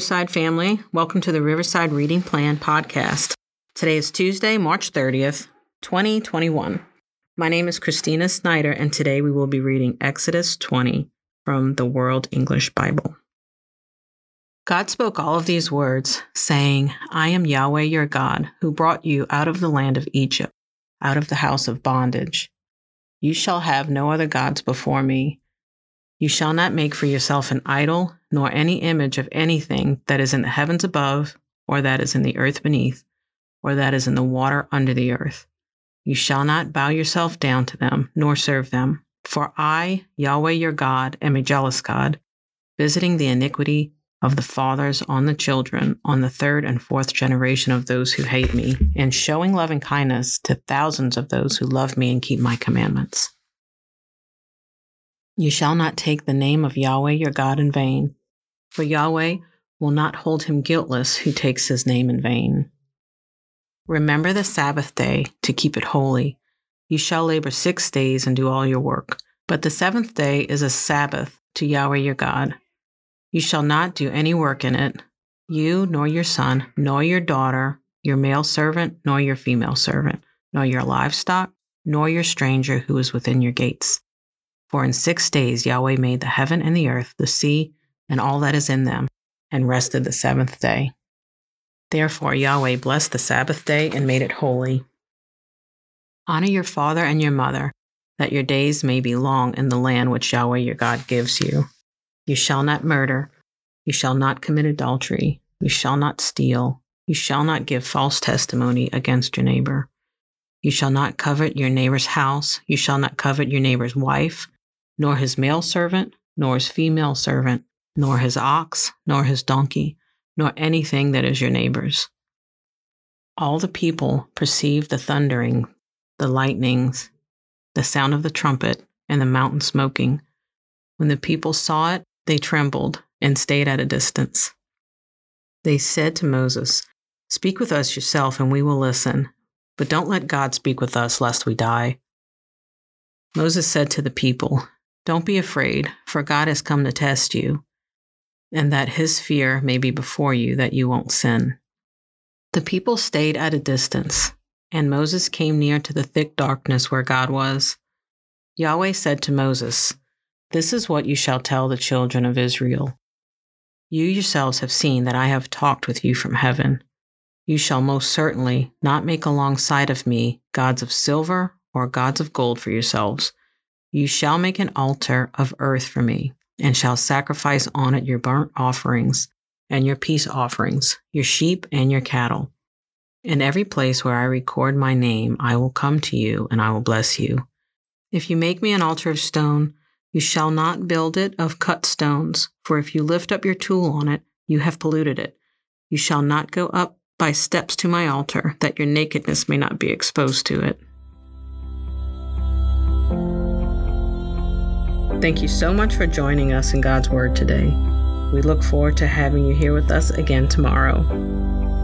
Riverside family. Welcome to the Riverside Reading Plan podcast. Today is Tuesday, March 30th, 2021. My name is Christina Snyder, and today we will be reading Exodus 20 from the World English Bible. God spoke all of these words, saying, I am Yahweh your God, who brought you out of the land of Egypt, out of the house of bondage. You shall have no other gods before me. You shall not make for yourself an idol, nor any image of anything that is in the heavens above, or that is in the earth beneath, or that is in the water under the earth. You shall not bow yourself down to them, nor serve them. For I, Yahweh your God, am a jealous God, visiting the iniquity of the fathers on the children, on the third and fourth generation of those who hate me, and showing love and kindness to thousands of those who love me and keep my commandments. You shall not take the name of Yahweh your God in vain, for Yahweh will not hold him guiltless who takes his name in vain. Remember the Sabbath day to keep it holy. You shall labor 6 days and do all your work, but the seventh day is a Sabbath to Yahweh your God. You shall not do any work in it, you nor your son, nor your daughter, your male servant, nor your female servant, nor your livestock, nor your stranger who is within your gates. For in 6 days Yahweh made the heaven and the earth, the sea, and all that is in them, and rested the seventh day. Therefore Yahweh blessed the Sabbath day and made it holy. Honor your father and your mother, that your days may be long in the land which Yahweh your God gives you. You shall not murder. You shall not commit adultery. You shall not steal. You shall not give false testimony against your neighbor. You shall not covet your neighbor's house. You shall not covet your neighbor's wife, nor his male servant, nor his female servant, nor his ox, nor his donkey, nor anything that is your neighbor's. All the people perceived the thundering, the lightnings, the sound of the trumpet, and the mountain smoking. When the people saw it, they trembled and stayed at a distance. They said to Moses, Speak with us yourself, and we will listen. But don't let God speak with us, lest we die. Moses said to the people, Don't be afraid, for God has come to test you, and that his fear may be before you, that you won't sin. The people stayed at a distance, and Moses came near to the thick darkness where God was. Yahweh said to Moses, This is what you shall tell the children of Israel. You yourselves have seen that I have talked with you from heaven. You shall most certainly not make alongside of me gods of silver or gods of gold for yourselves. You shall make an altar of earth for me, and shall sacrifice on it your burnt offerings and your peace offerings, your sheep and your cattle. In every place where I record my name, I will come to you and I will bless you. If you make me an altar of stone, you shall not build it of cut stones, for if you lift up your tool on it, you have polluted it. You shall not go up by steps to my altar, that your nakedness may not be exposed to it. Thank you so much for joining us in God's Word today. We look forward to having you here with us again tomorrow.